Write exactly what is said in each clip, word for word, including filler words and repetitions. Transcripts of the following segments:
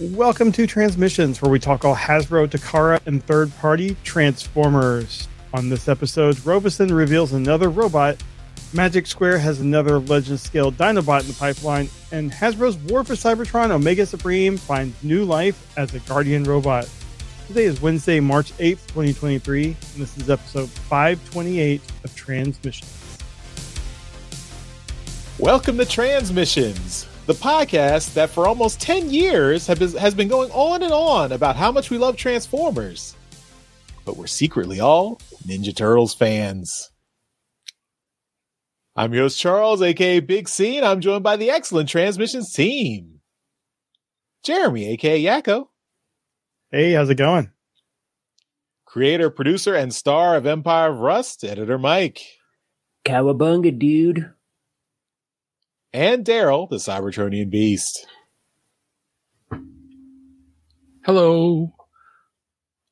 Welcome to Transmissions, where we talk all Hasbro, Takara, and third-party Transformers. On this episode, Robeson reveals another robot, Magic Square has another legend-scale Dinobot in the pipeline, and Hasbro's War for Cybertron Omega Supreme finds new life as a Guardian Robot. Today is Wednesday, March eighth, twenty twenty-three, and this is episode five twenty-eight of Transmissions. Welcome to Transmissions, the podcast that for almost ten years have been, has been going on and on about how much we love Transformers, but we're secretly all Ninja Turtles fans. I'm your host, Charles, a k a. Big C, and I'm joined by the excellent Transmissions team. Jeremy, a k a. Yakko. Hey, how's it going? Creator, producer, and star of Empire of Rust, editor Mike. Cowabunga, dude. And Daryl, the Cybertronian beast. Hello.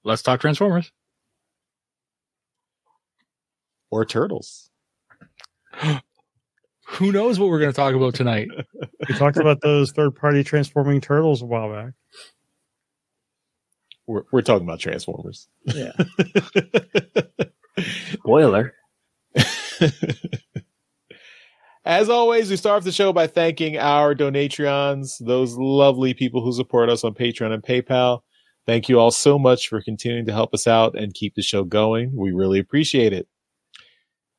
Let's talk Transformers. Or Turtles. Who knows what we're going to talk about tonight? We talked about those third-party transforming turtles a while back. We're, we're talking about Transformers. Yeah. Spoiler. As always, we start off the show by thanking our Donatrians, those lovely people who support us on Patreon and PayPal. Thank you all so much for continuing to help us out and keep the show going. We really appreciate it.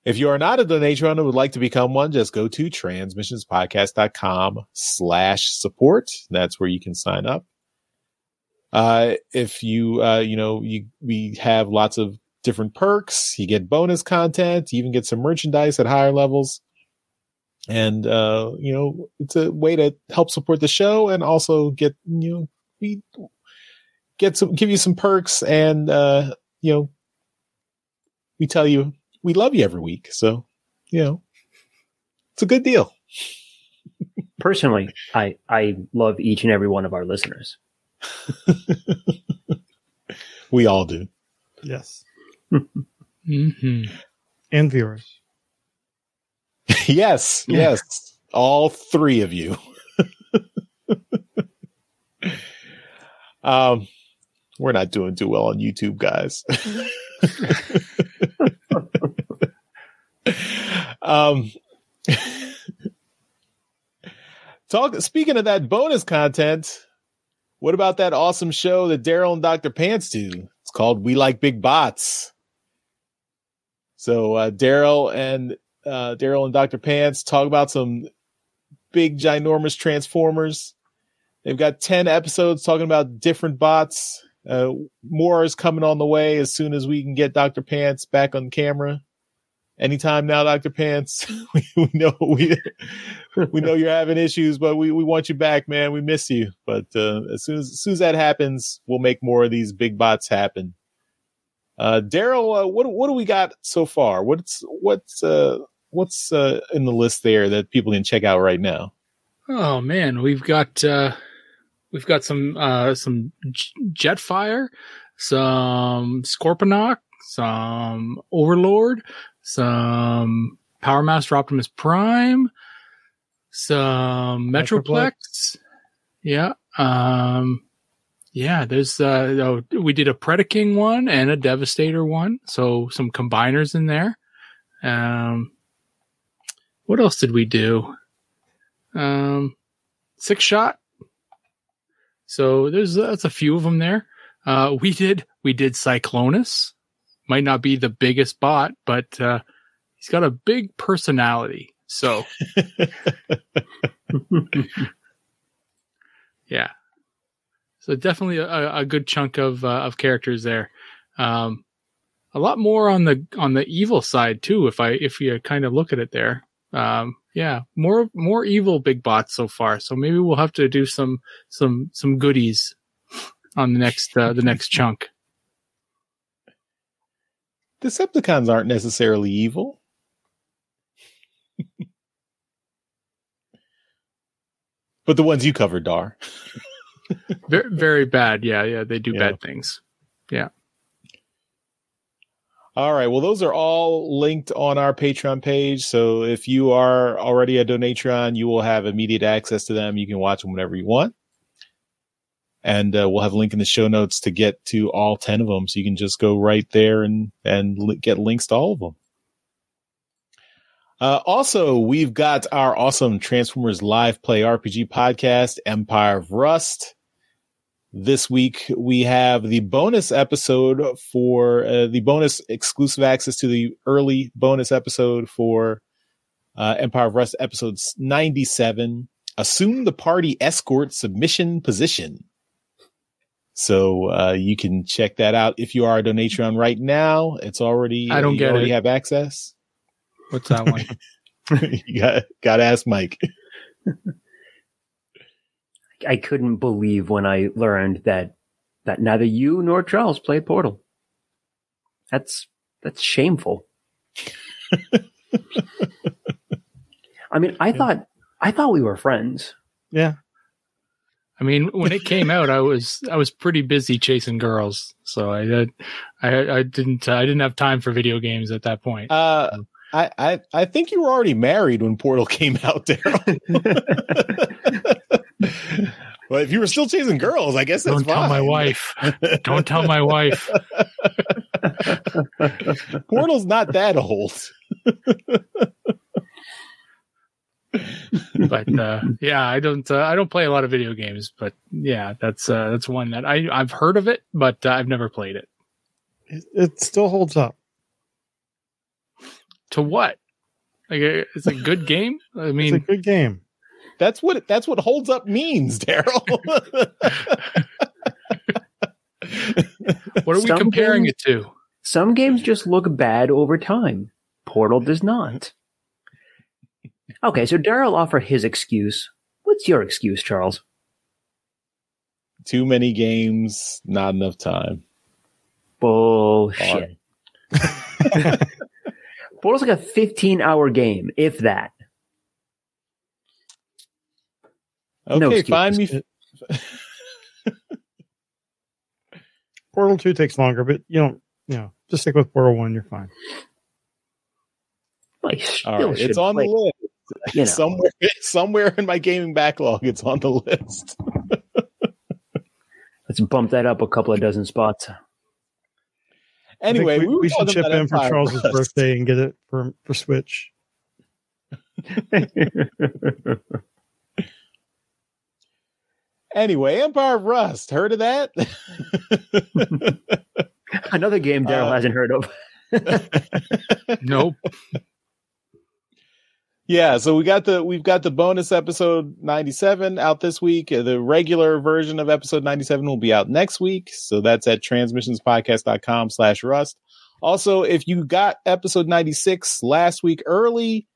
If you are not a Donatron and would like to become one, just go to transmissions podcast dot com slash support. That's where you can sign up. Uh, if you, uh, you know, you, we have lots of different perks. You get bonus content. You even get some merchandise at higher levels. And, uh, you know, it's a way to help support the show and also get, you know, we get some, give you some perks and, uh, you know, we tell you, we love you every week. So, you know, it's a good deal. Personally, I, I love each and every one of our listeners. We all do. Yes. Mm-hmm. And viewers. Yes. Yeah. Yes. All three of you. um, We're not doing too well on YouTube, guys. Um, talk, speaking of that bonus content, what about that awesome show that Daryl and Doctor Pants do? It's called We Like Big Bots. So uh, Daryl and uh, Daryl and Doctor Pants talk about some big, ginormous Transformers. They've got ten episodes talking about different bots. Uh, more is coming on the way as soon as we can get Doctor Pants back on camera. Anytime now, Doctor Pants. We, we know we we know you're having issues, but we, we want you back, man. We miss you. But uh, as soon as, as soon as that happens, we'll make more of these big bots happen. Uh, Daryl, uh, what what do we got so far? What's what's uh, what's uh, in the list there that people can check out right now? Oh man, we've got uh, we've got some uh, some Jetfire, some Scorponok, some Overlord. Some Power Master Optimus Prime, some Metroplex. Metroplex. Yeah. Um, yeah, there's, uh, we did a Predaking one and a Devastator one. So some combiners in there. Um, what else did we do? Um, six shot. So there's, that's a few of them there. Uh, we did, we did Cyclonus. Might not be the biggest bot, but uh, he's got a big personality. So, yeah. So definitely a, a good chunk of uh, of characters there. Um, a lot more on the on the evil side too. If I if you kind of look at it there, um, yeah, more more evil big bots so far. So maybe we'll have to do some some some goodies on the next uh, the next chunk. Decepticons aren't necessarily evil. But the ones you covered are. very, very bad. Yeah, yeah. They do yeah. bad things. Yeah. All right. Well, those are all linked on our Patreon page. So if you are already a Donatron, you will have immediate access to them. You can watch them whenever you want. And uh, we'll have a link in the show notes to get to all ten of them. So you can just go right there and, and li- get links to all of them. Uh, also, we've got our awesome Transformers live play R P G podcast, Empire of Rust. This week, we have the bonus episode for uh, the bonus exclusive access to the early bonus episode for uh, Empire of Rust episode ninety-seven. Assume the party escort submission position. So uh, you can check that out if you are a Donatrian right now. It's already I don't you get already it. Have access. What's that one? You got gotta ask Mike. I couldn't believe when I learned that that neither you nor Charles play Portal. That's that's shameful. I mean, I yeah. thought I thought we were friends. Yeah. I mean, when it came out, I was I was pretty busy chasing girls, so I I I didn't I didn't have time for video games at that point. Uh, so. I, I I think you were already married when Portal came out, Daryl. Well, if you were still chasing girls, I guess that's Don't fine. Tell my wife. Don't tell my wife. Portal's not that old. But uh, yeah, I don't. Uh, I don't play a lot of video games, but yeah, that's uh, that's one that I I've heard of it, but uh, I've never played it. it. It still holds up. To what? Like it's a good game. I mean, it's a good game. That's what that's what holds up means, Daryl. What are some we comparing games, it to? Some games just look bad over time. Portal does not. Okay, so Daryl offered his excuse. What's your excuse, Charles? Too many games, not enough time. Bullshit. Portal's like a fifteen-hour game, if that. Okay, no find me. F- Portal two takes longer, but you don't. You know, just stick with Portal one. You're fine. All right, it's on play. The list. You know. Somewhere, somewhere in my gaming backlog, it's on the list. Let's bump that up a couple of dozen spots. Anyway, we, we, we should chip in for Charles's Rust. Birthday and get it for for Switch. Anyway, Empire of Rust. Heard of that? Another game Daryl uh, hasn't heard of. Nope. Yeah, so we got the we've got the bonus episode ninety-seven out this week. The regular version of episode ninety-seven will be out next week. So that's at transmissionspodcast.com slash rust. Also, if you got episode ninety-six last week early,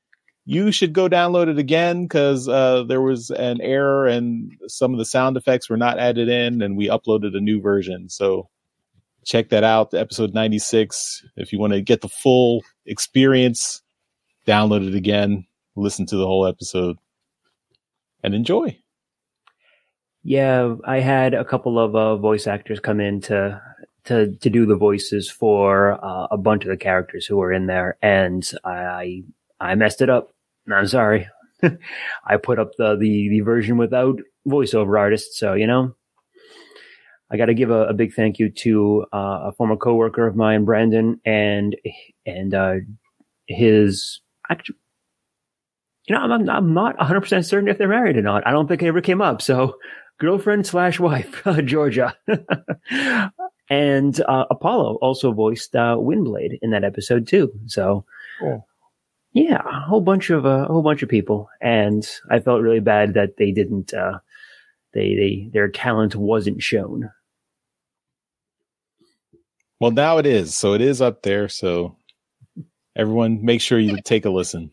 you should go download it again because uh, there was an error and some of the sound effects were not added in, and we uploaded a new version. So check that out, episode ninety-six. If you want to get the full experience, download it again, listen to the whole episode, and enjoy. Yeah, I had a couple of uh, voice actors come in to to to do the voices for uh, a bunch of the characters who were in there, and I I messed it up. I'm sorry. I put up the, the, the version without voiceover artists. So, you know, I got to give a, a big thank you to uh, a former coworker of mine, Brandon, and, and, uh, his, actually, you know, I'm, I'm not one hundred percent certain if they're married or not. I don't think it ever came up. So girlfriend slash wife, Georgia. And, uh, Apollo also voiced, uh, Windblade in that episode too. So, cool. Yeah, a whole bunch of uh, a whole bunch of people, and I felt really bad that they didn't. Uh, they they their talent wasn't shown. Well, now it is, so it is up there. So everyone, make sure you take a listen.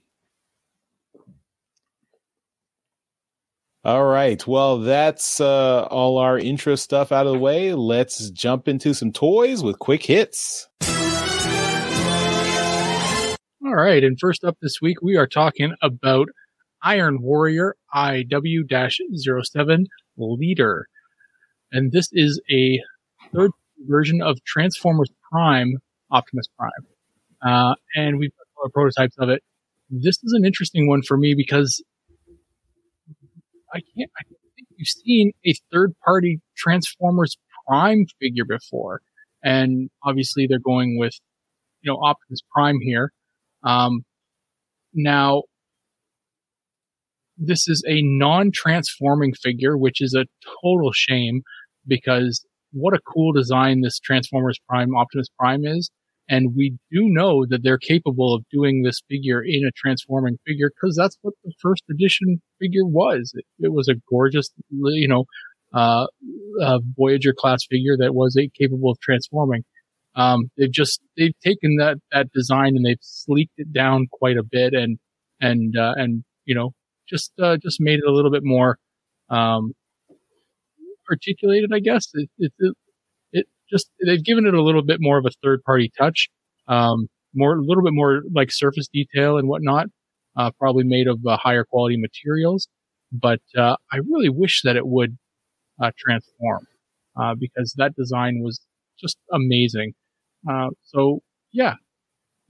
All right, well, that's uh, all our intro stuff out of the way. Let's jump into some toys with quick hits. All right, and first up this week, we are talking about Iron Warrior I W oh seven Leader. And this is a third version of Transformers Prime Optimus Prime. Uh, and we've got color prototypes of it. This is an interesting one for me because I can't I think we we've seen a third-party Transformers Prime figure before. And obviously they're going with, you know, Optimus Prime here. Um, now, this is a non-transforming figure, which is a total shame because what a cool design this Transformers Prime Optimus Prime is. And we do know that they're capable of doing this figure in a transforming figure because that's what the first edition figure was. It, it was a gorgeous, you know, uh, uh, Voyager class figure that was uh, capable of transforming. Um, they've just, they've taken that, that design and they've sleeked it down quite a bit and, and, uh, and, you know, just, uh, just made it a little bit more, um, articulated, I guess. It, it, it, Just they've given it a little bit more of a third-party touch, um, more a little bit more like surface detail and whatnot, uh, probably made of uh, higher quality materials. But uh, I really wish that it would uh, transform uh, because that design was just amazing. Uh, so yeah,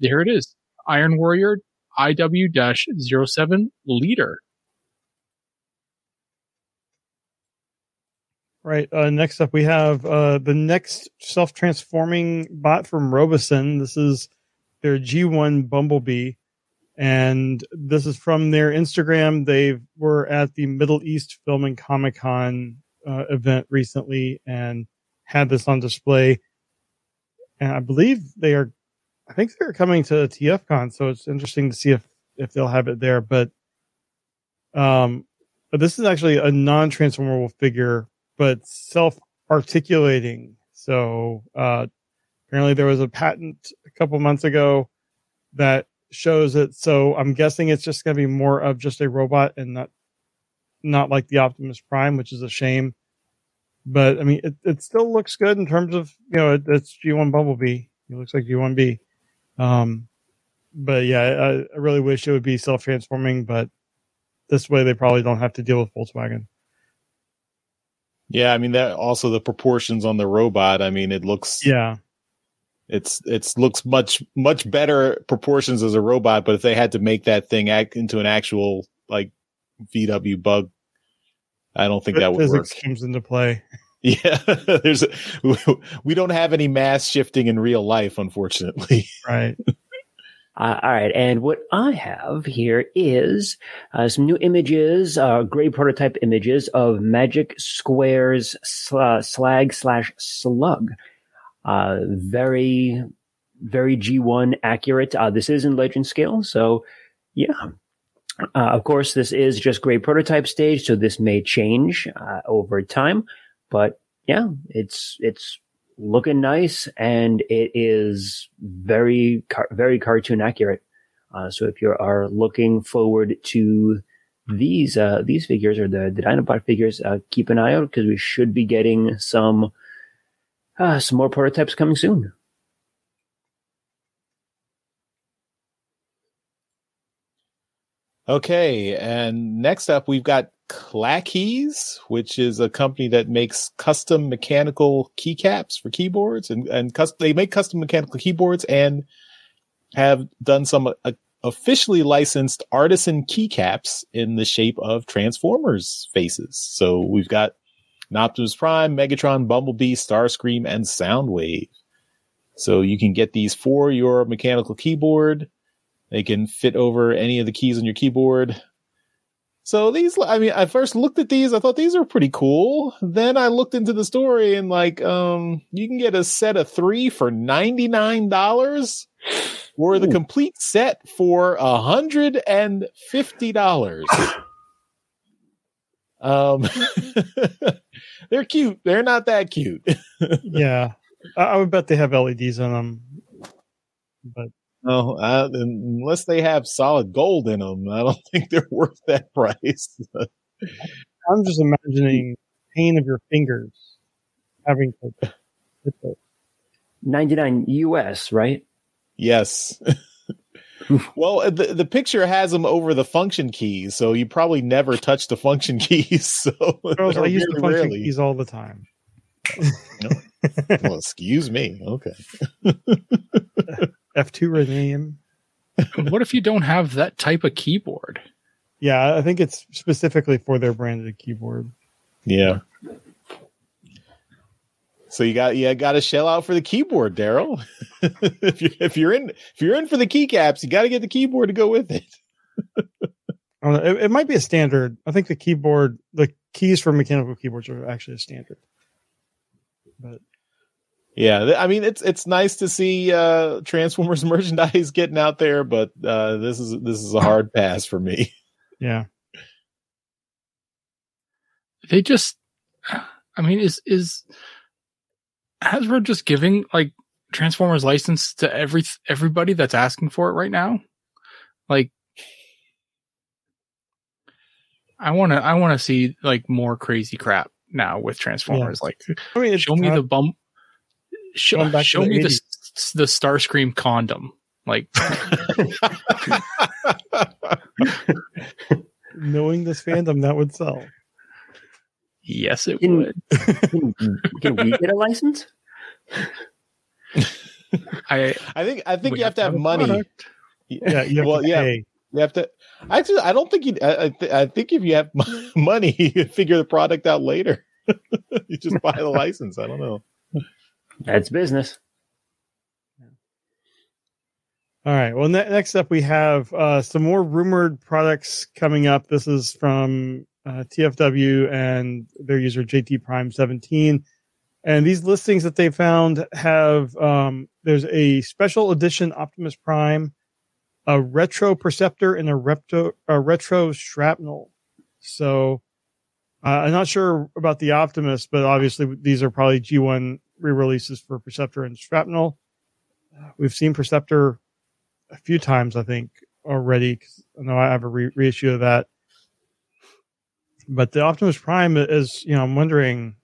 there it is, Iron Warrior I W oh seven leader. Right. Uh, next up, we have uh, the next self-transforming bot from Robeson. This is their G one Bumblebee, and this is from their Instagram. They were at the Middle East Film and Comic Con uh, event recently and had this on display. And I believe they are, I think they're coming to TFCon, so it's interesting to see if, if they'll have it there. But um, but this is actually a non-transformable figure, but self-articulating. So uh, apparently there was a patent a couple months ago that shows it. So I'm guessing it's just going to be more of just a robot and not not like the Optimus Prime, which is a shame. But I mean, it, it still looks good in terms of, you know, it, it's G one Bumblebee. He looks like G one B. Um, but yeah, I, I really wish it would be self-transforming, but this way they probably don't have to deal with Volkswagen. Yeah, I mean that. Also, the proportions on the robot. I mean, it looks. Yeah, it's it's looks much much better proportions as a robot. But if they had to make that thing act into an actual like V W bug, I don't think but that would physics work. Comes into play. Yeah, there's a, we don't have any mass shifting in real life, unfortunately. Right. Uh, all right, and what I have here is uh, some new images, uh, gray prototype images of Magic Square's sl- uh, Slag slash Slug. Uh, very, very G one accurate. Uh, this is in Legend scale, so yeah. Uh, of course, this is just gray prototype stage, so this may change uh, over time. But yeah, it's it's. looking nice, and it is very, very cartoon accurate. Uh, so if you are looking forward to these, uh, these figures or the, the Dinobot figures, uh, keep an eye out because we should be getting some, uh, some more prototypes coming soon. Okay. And next up, we've got Clackeys, which is a company that makes custom mechanical keycaps for keyboards, and and custom, they make custom mechanical keyboards and have done some uh, officially licensed artisan keycaps in the shape of Transformers faces. So we've got an Optimus Prime, Megatron, Bumblebee, Starscream, and Soundwave. So you can get these for your mechanical keyboard. They can fit over any of the keys on your keyboard. So these, I mean, I first looked at these. I thought these are pretty cool. Then I looked into the story and like, um, you can get a set of three for ninety-nine dollars or the Ooh. complete set for one hundred fifty dollars. um, they're cute. They're not that cute. Yeah. I, I would bet they have L E Ds on them, but. No, I, unless they have solid gold in them, I don't think they're worth that price. I'm just imagining the pain of your fingers having to hit those. ninety-nine U S, right? Yes. Well, the, the picture has them over the function keys, so you probably never touch the function keys. So Charles, I use the function rarely. keys all the time. No. Well, excuse me. Okay. F two rename. What if you don't have that type of keyboard? Yeah, I think it's specifically for their branded keyboard. Yeah. So you got you got to shell out for the keyboard, Daryl. if, you, if you're in if you're in for the keycaps, you got to get the keyboard to go with it. I don't know, it, it might be a standard. I think the keyboard, the keys for mechanical keyboards are actually a standard. But yeah, I mean it's it's nice to see uh, Transformers merchandise getting out there, but uh, this is this is a hard pass for me. Yeah. They just, I mean, is is Hasbro just giving like Transformers license to every everybody that's asking for it right now? Like, I wanna I wanna see like more crazy crap now with Transformers. Yeah. Like, I mean, show me the bump. Show, show the me the the Starscream condom. Like, knowing this fandom, that would sell. Yes, it can, would. Can, can we get a license? I I think I think you have, have to have money. Product. Yeah, you have well, to yeah, pay. You have to. I just, I don't think you. I, I think if you have money, you figure the product out later. You just buy the license. I don't know. That's business. All right. Well, ne- next up we have uh, some more rumored products coming up. This is from Uh, T F W and their user J T Prime seventeen, and these listings that they found have um, there's a special edition Optimus Prime, a retro Perceptor, and a retro a retro Shrapnel. So uh, I'm not sure about the Optimus, but obviously these are probably G one re-releases for Perceptor and Shrapnel. Uh, we've seen Perceptor a few times, I think, already. 'Cause I know I have a re- reissue of that. But the Optimus Prime is, you know, I'm wondering,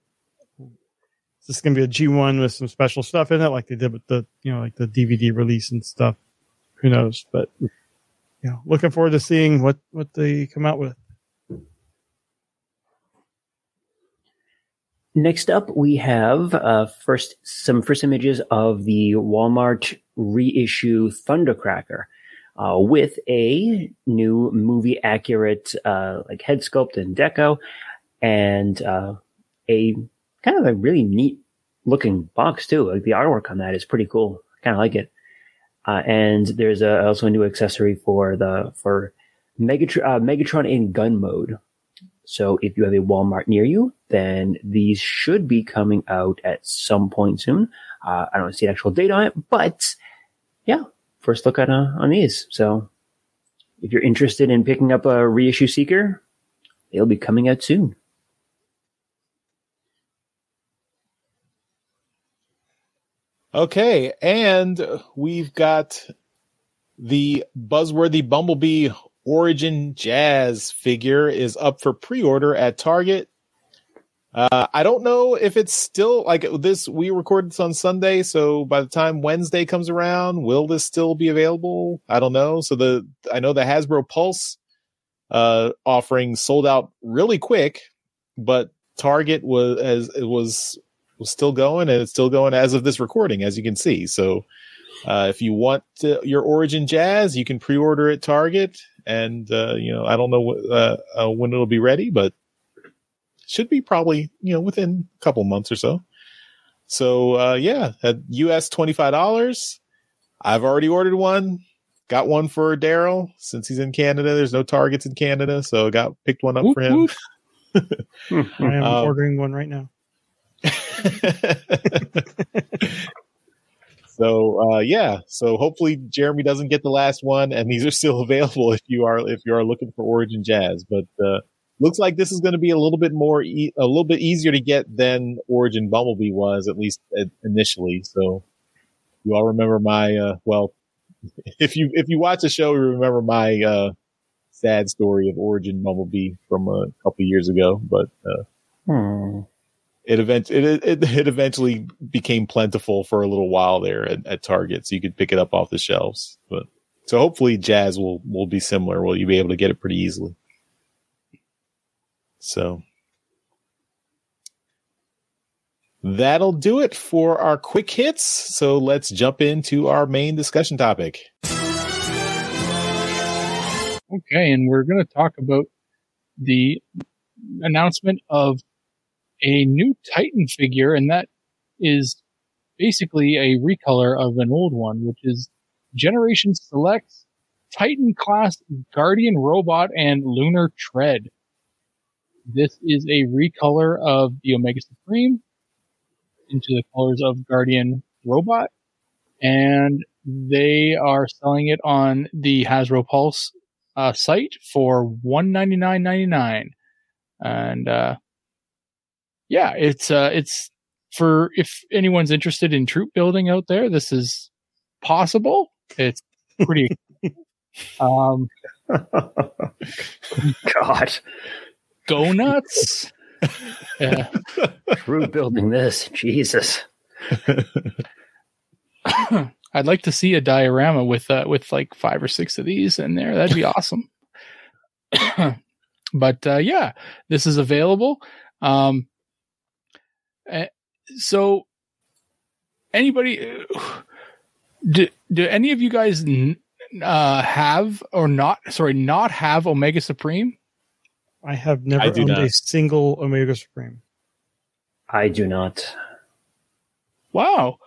is this going to be a G one with some special stuff in it, like they did with the, you know, like the D V D release and stuff? Who knows? But, you know, looking forward to seeing what, what they come out with. Next up, we have uh, first some first images of the Walmart reissue Thundercracker. Uh, with a new movie accurate, uh, like head sculpt and deco, and, uh, a kind of a really neat looking box too. Like the artwork on that is pretty cool. I kind of like it. Uh, and there's a, also a new accessory for the, for Megatron, uh, Megatron in gun mode. So if you have a Walmart near you, then these should be coming out at some point soon. Uh, I don't see an actual date on it, but yeah. First look at uh, on these. So if you're interested in picking up a reissue seeker, it'll be coming out soon. Okay, and we've got the buzzworthy Bumblebee Origin Jazz figure is up for pre-order at Target. Uh, I don't know if it's still like this. We recorded this on Sunday, so by the time Wednesday comes around, will this still be available? I don't know. So the I know the Hasbro Pulse uh, offering sold out really quick, but Target was as it was was still going, and it's still going as of this recording, as you can see. So uh, if you want to, your Origin Jazz, you can pre-order at Target, and uh, you know I don't know wh- uh, uh, when it'll be ready, but. Should be probably, you know, within a couple months or so. So, uh, yeah, at U S twenty-five dollars. I've already ordered one. Got one for Daryl since he's in Canada. There's no Targets in Canada, so got picked one up whoop, for him. hmm, I am um, ordering one right now. so, uh, yeah. So hopefully Jeremy doesn't get the last one, and these are still available if you are if you are looking for Origin Jazz, but. Uh, Looks like this is going to be a little bit more, e- a little bit easier to get than Origin Bumblebee was, at least initially. So, you all remember my, uh, well, if you if you watch the show, you remember my uh, sad story of Origin Bumblebee from a couple years ago. But uh, hmm. it eventually it, it it eventually became plentiful for a little while there at, at Target, so you could pick it up off the shelves. But so hopefully, Jazz will will be similar. Will you be able to get it pretty easily? So that'll do it for our quick hits. So let's jump into our main discussion topic. Okay, and we're going to talk about the announcement of a new Titan figure, and that is basically a recolor of an old one, which is Generation Select Titan Class Guardian Robot and Lunar Tread. This is a recolor of the Omega Supreme into the colors of Guardian Robot, and they are selling it on the Hasbro Pulse uh, site for one hundred ninety-nine dollars and ninety-nine cents. And uh, yeah, it's uh, it's for if anyone's interested in troop building out there, this is possible. It's pretty. um, God, go nuts! Yeah. Troop building this, Jesus. I'd like to see a diorama with uh, with like five or six of these in there. That'd be awesome. But uh, yeah, this is available. Um, uh, so, anybody, do, do any of you guys uh, have or not? Sorry, not have Omega Supreme? I have never I owned not. a single Omega Supreme. I do not. Wow.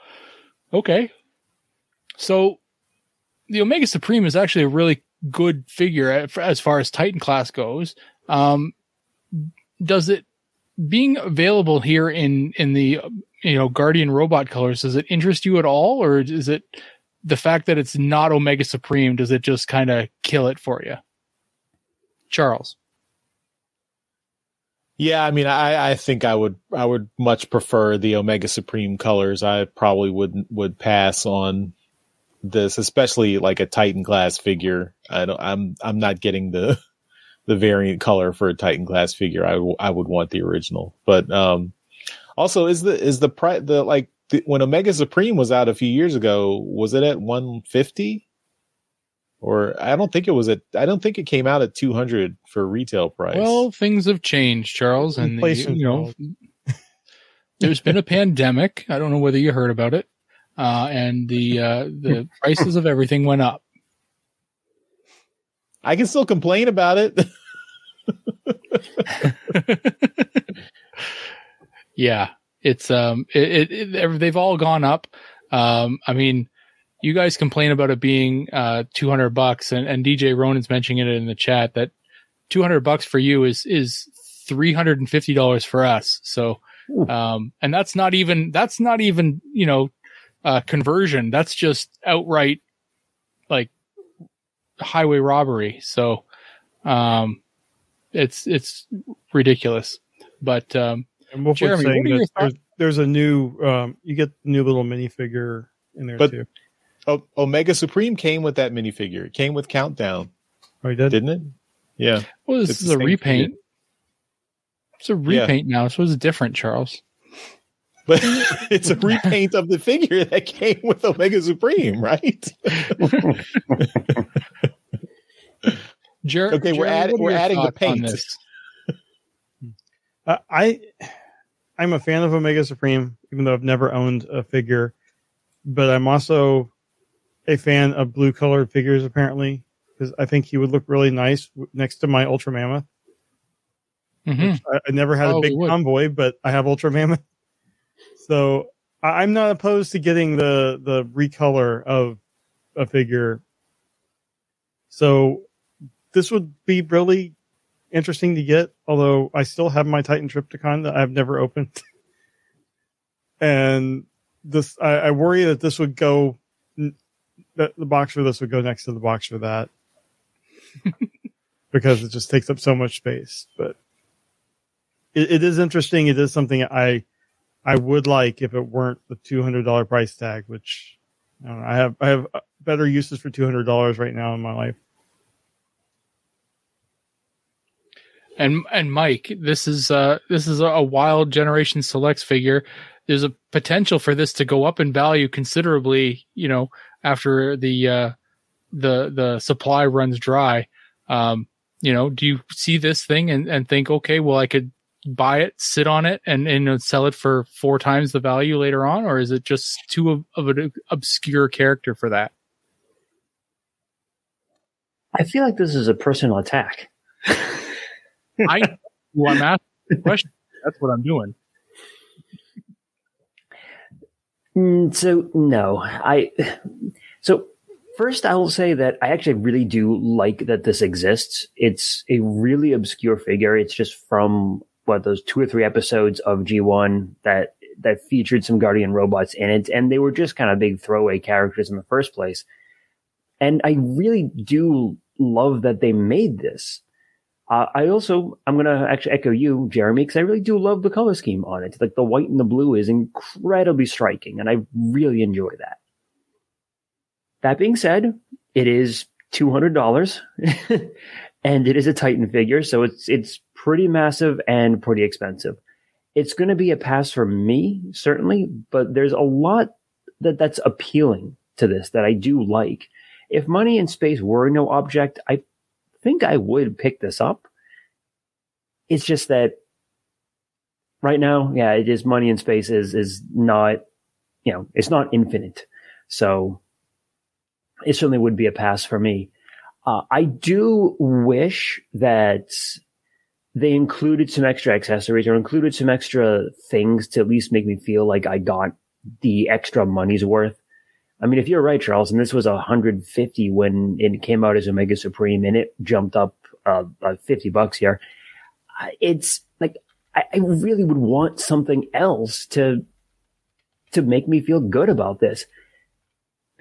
Okay. So, the Omega Supreme is actually a really good figure as far as Titan class goes. Um, does it being available here in in the you know Guardian Robot colors? Does it interest you at all, or is it the fact that it's not Omega Supreme? Does it just kind of kill it for you, Charles? Yeah, I mean, I, I think I would I would much prefer the Omega Supreme colors. I probably would would pass on this, especially like a Titan class figure. I don't, I'm I'm not getting the the variant color for a Titan class figure. I, w- I would want the original. But um, also, is the is the pri- the like the, when Omega Supreme was out a few years ago, was it at one fifty? Or I don't think it was at I don't think it came out at two hundred for retail price. Well, things have changed, Charles, and the, you know, there's been a pandemic. I don't know whether you heard about it. Uh, and the uh, the prices of everything went up. I can still complain about it. Yeah, it's um, it, it, it they've all gone up. Um, I mean, you guys complain about it being uh two hundred bucks, and, and D J Ronan's mentioning it in the chat that two hundred bucks for you is is three hundred and fifty dollars for us. So, um, and that's not even that's not even you know. Uh, conversion. That's just outright like highway robbery. So um, it's it's ridiculous. But um, and Wolf Jeremy, what are your thoughts? There's a new um, you get the new little minifigure in there but, too. Oh, Omega Supreme came with that minifigure. It came with Countdown. Oh, you did? Didn't it? Yeah. Well, this it's is a repaint. Figure. It's a repaint yeah. now. So it's different, Charles. But it's a repaint of the figure that came with Omega Supreme, right? Jer- okay, Jer- we're, add- we're adding the paint. Uh, I, I'm a fan of Omega Supreme, even though I've never owned a figure. But I'm also a fan of blue-colored figures, apparently, because I think he would look really nice next to my Ultra Mammoth. Mm-hmm. I, I never had oh, a big convoy, but I have Ultra Mammoth. So I'm not opposed to getting the, the recolor of a figure. So this would be really interesting to get, although I still have my Titan Trypticon that I've never opened. And this, I, I worry that this would go, that the box for this would go next to the box for that. Because it just takes up so much space. But it, it is interesting. It is something I... I would like if it weren't the two hundred dollars price tag, which I don't know, I have I have better uses for two hundred dollars right now in my life. And and Mike, this is uh this is a wild Generation Selects figure. There's a potential for this to go up in value considerably, you know, after the uh, the the supply runs dry. Um, you know, do you see this thing and, and think, okay, well, I could buy it, sit on it, and, and sell it for four times the value later on? Or is it just too of, of an obscure character for that? I feel like this is a personal attack. I, well, I'm asking the question. That's what I'm doing. So no, I, so first I will say that I actually really do like that this exists. It's a really obscure figure. It's just from what, those two or three episodes of G one that, that featured some Guardian robots in it. And they were just kind of big throwaway characters in the first place. And I really do love that they made this. Uh, I also, I'm going to actually echo you, Jeremy, because I really do love the color scheme on it. Like the white and the blue is incredibly striking, and I really enjoy that. That being said, it is two hundred dollars and it is a Titan figure, so it's it's pretty massive and pretty expensive. It's going to be a pass for me, certainly, but there's a lot that that's appealing to this that I do like. If money and space were no object, I think I would pick this up. It's just that right now, yeah, it is money and space is is not, you know, it's not infinite. So it certainly would be a pass for me. Uh, I do wish that they included some extra accessories or included some extra things to at least make me feel like I got the extra money's worth. I mean, if you're right, Charles, and this was one hundred fifty when it came out as Omega Supreme, and it jumped up uh, uh, fifty bucks here. It's like I, I really would want something else to to make me feel good about this.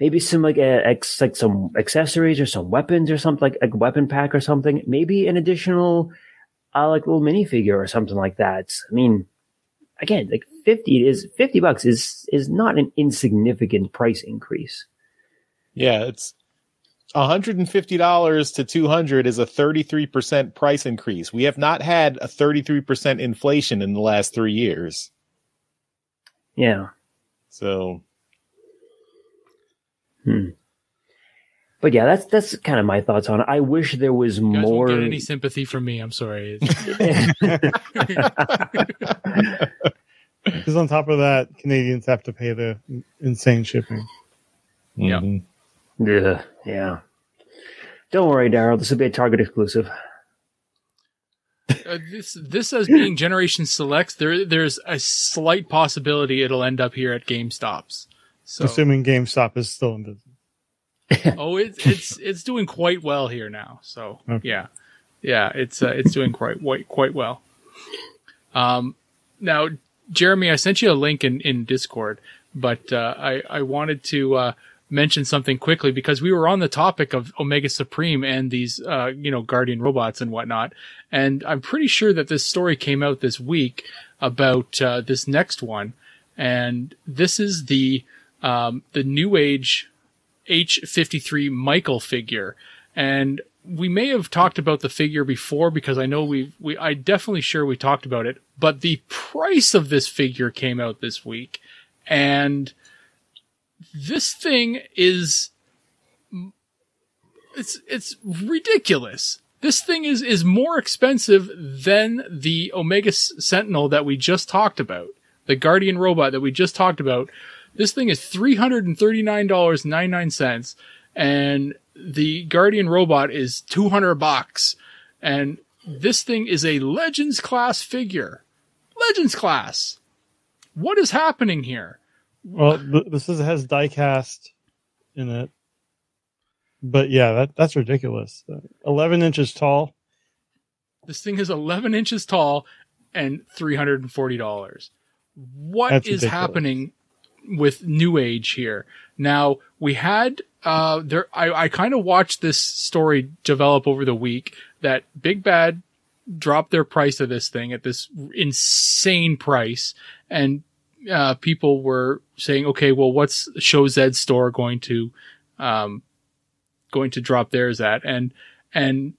Maybe some like a, ex, like some accessories or some weapons or something, like a weapon pack or something. Maybe an additional uh, like little minifigure or something like that. I mean, again, like fifty is fifty bucks is is not an insignificant price increase. Yeah, it's one hundred and fifty dollars to two hundred is a thirty three percent price increase. We have not had a thirty three percent inflation in the last three years. Yeah. So. Hmm. But yeah, that's that's kind of my thoughts on it. I wish there was you guys more. Won't get any sympathy from me? I'm sorry. Because on top of that, Canadians have to pay the insane shipping. Yeah. Mm-hmm. Yeah. Yeah. Don't worry, Daryl. This will be a Target exclusive. Uh, this this as being Generation Selects, there there's a slight possibility it'll end up here at GameStops. So, assuming GameStop is still in business. Oh, it's it's it's doing quite well here now. So okay. yeah, yeah, it's uh, it's doing quite quite quite well. Um, now. Jeremy, I sent you a link in, in Discord, but uh, I, I wanted to uh, mention something quickly because we were on the topic of Omega Supreme and these, uh, you know, Guardian robots and whatnot. And I'm pretty sure that this story came out this week about uh, this next one. And this is the um, the New Age H fifty-three Michael figure. And we may have talked about the figure before because I know we we I definitely sure we talked about it, but the price of this figure came out this week, and this thing is it's it's ridiculous. This thing is is more expensive than the Omega Sentinel that we just talked about, the Guardian robot that we just talked about. This thing is three hundred thirty-nine dollars and ninety-nine cents, and the Guardian robot is two hundred bucks, and this thing is a Legends class figure. Legends class. What is happening here? Well, this is, has diecast in it, but yeah, that that's ridiculous. eleven inches tall. This thing is eleven inches tall and three hundred forty dollars. What that's is ridiculous. Happening with New Age here? Now we had. Uh, there, I, I kind of watched this story develop over the week that Big Bad dropped their price of this thing at this insane price. And, uh, people were saying, okay, well, what's Show Zed's store going to, um, going to drop theirs at? And, and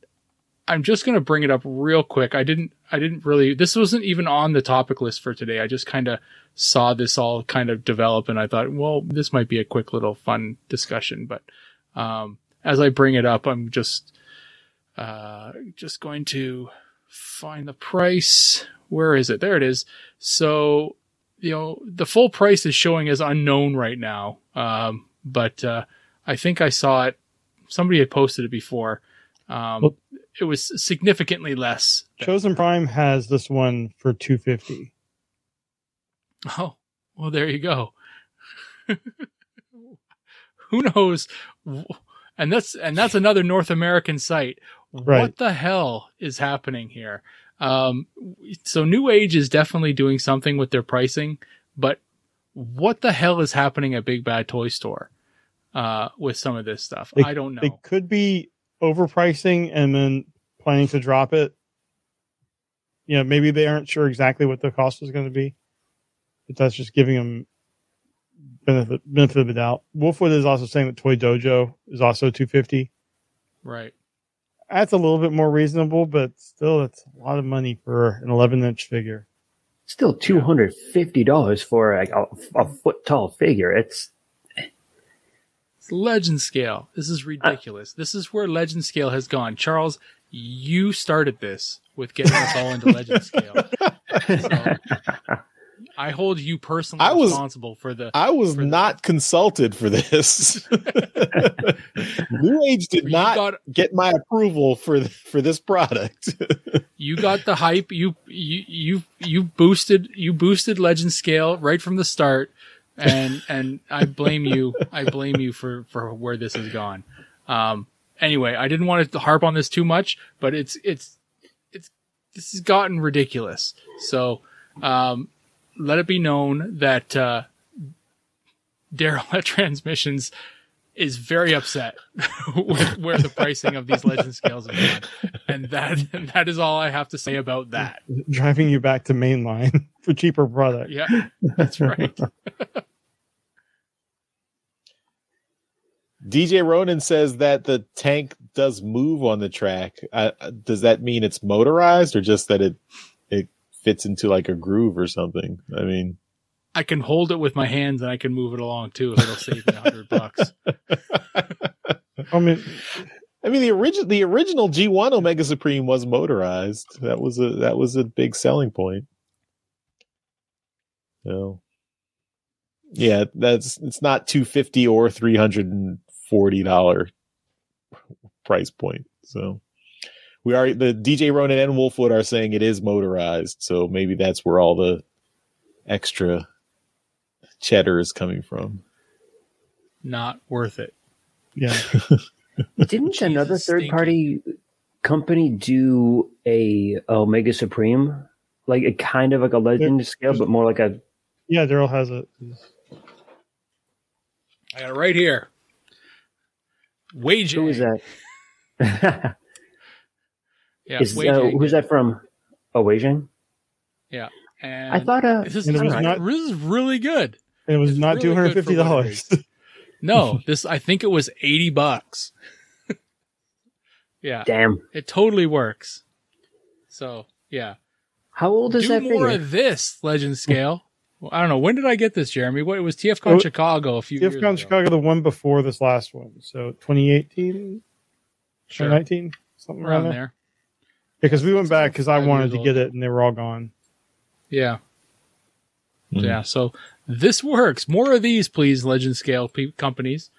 I'm just going to bring it up real quick. I didn't, I didn't really, this wasn't even on the topic list for today. I just kind of saw this all kind of develop, and I thought, well, this might be a quick little fun discussion. But um, as I bring it up, I'm just uh, just going to find the price. Where is it? There it is. So, you know, the full price is showing as unknown right now. Um, but uh, I think I saw it. Somebody had posted it before. Um, well, it was significantly less. Chosen Prime has this one for two hundred fifty dollars. Oh, well, there you go. Who knows? And that's and that's another North American site. Right. What the hell is happening here? Um, so New Age is definitely doing something with their pricing, but what the hell is happening at Big Bad Toy Store uh, with some of this stuff? They, I don't know. They could be overpricing and then planning to drop it. You know, maybe they aren't sure exactly what the cost is going to be, but that's just giving them benefit, benefit of the doubt. Wolfwood is also saying that Toy Dojo is also two hundred fifty dollars. Right. That's a little bit more reasonable, but still, that's a lot of money for an eleven inch figure. Still two hundred fifty dollars for a, a, a foot tall figure. It's, it's legend scale. This is ridiculous. I, this is where legend scale has gone. Charles, you started this with getting us all into legend scale. So, I hold you personally I was, responsible for the. I was not the, consulted for this. New Age did you not got, get my approval for the, for this product. You got the hype. You you you you boosted you boosted Legend Scale right from the start, and and I blame you. I blame you for, for where this has gone. Um. Anyway, I didn't want to harp on this too much, but it's it's it's this has gotten ridiculous. So, um. Let it be known that uh, Daryl at Transmissions is very upset with where the pricing of these legend scales have gone. And that, and that is all I have to say about that. Driving you back to mainline for cheaper product. Yeah, that's right. D J Ronan says that the tank does move on the track. Uh, does that mean it's motorized or just that it... fits into like a groove or something? I mean, I can hold it with my hands and I can move it along too. It'll save me a hundred bucks. I mean, I mean the original the original G one Omega Supreme was motorized. That was a that was a big selling point. So, yeah, that's it's not two fifty or three hundred and forty dollar price point. So. We are the D J Ronan and Wolfwood are saying it is motorized, so maybe that's where all the extra cheddar is coming from. Not worth it. Yeah. Didn't another third party company do a Omega Supreme, like a kind of like a legend there, scale, but more like a? Yeah, Daryl has it. I got it right here. Wage. Who is that? Yeah, is, uh, who's that from? Oh, Weijing? Yeah. And I thought uh, this, is and it was right. not, this is really good. And it was it's not really two hundred fifty dollars. No, this I think it was eighty bucks. Yeah. Damn. It totally works. So, yeah. How old is Do that figure? Do more of this legend scale. Well, I don't know. When did I get this, Jeremy? What, it was TFCon oh, Chicago a few TFCon years ago. TFCon Chicago, the one before this last one. So twenty eighteen? Sure. twenty nineteen? Something around, around there. there. Because we went back because I wanted to get it and they were all gone. Yeah. Mm-hmm. Yeah. So this works. More of these, please, legend scale pe- companies.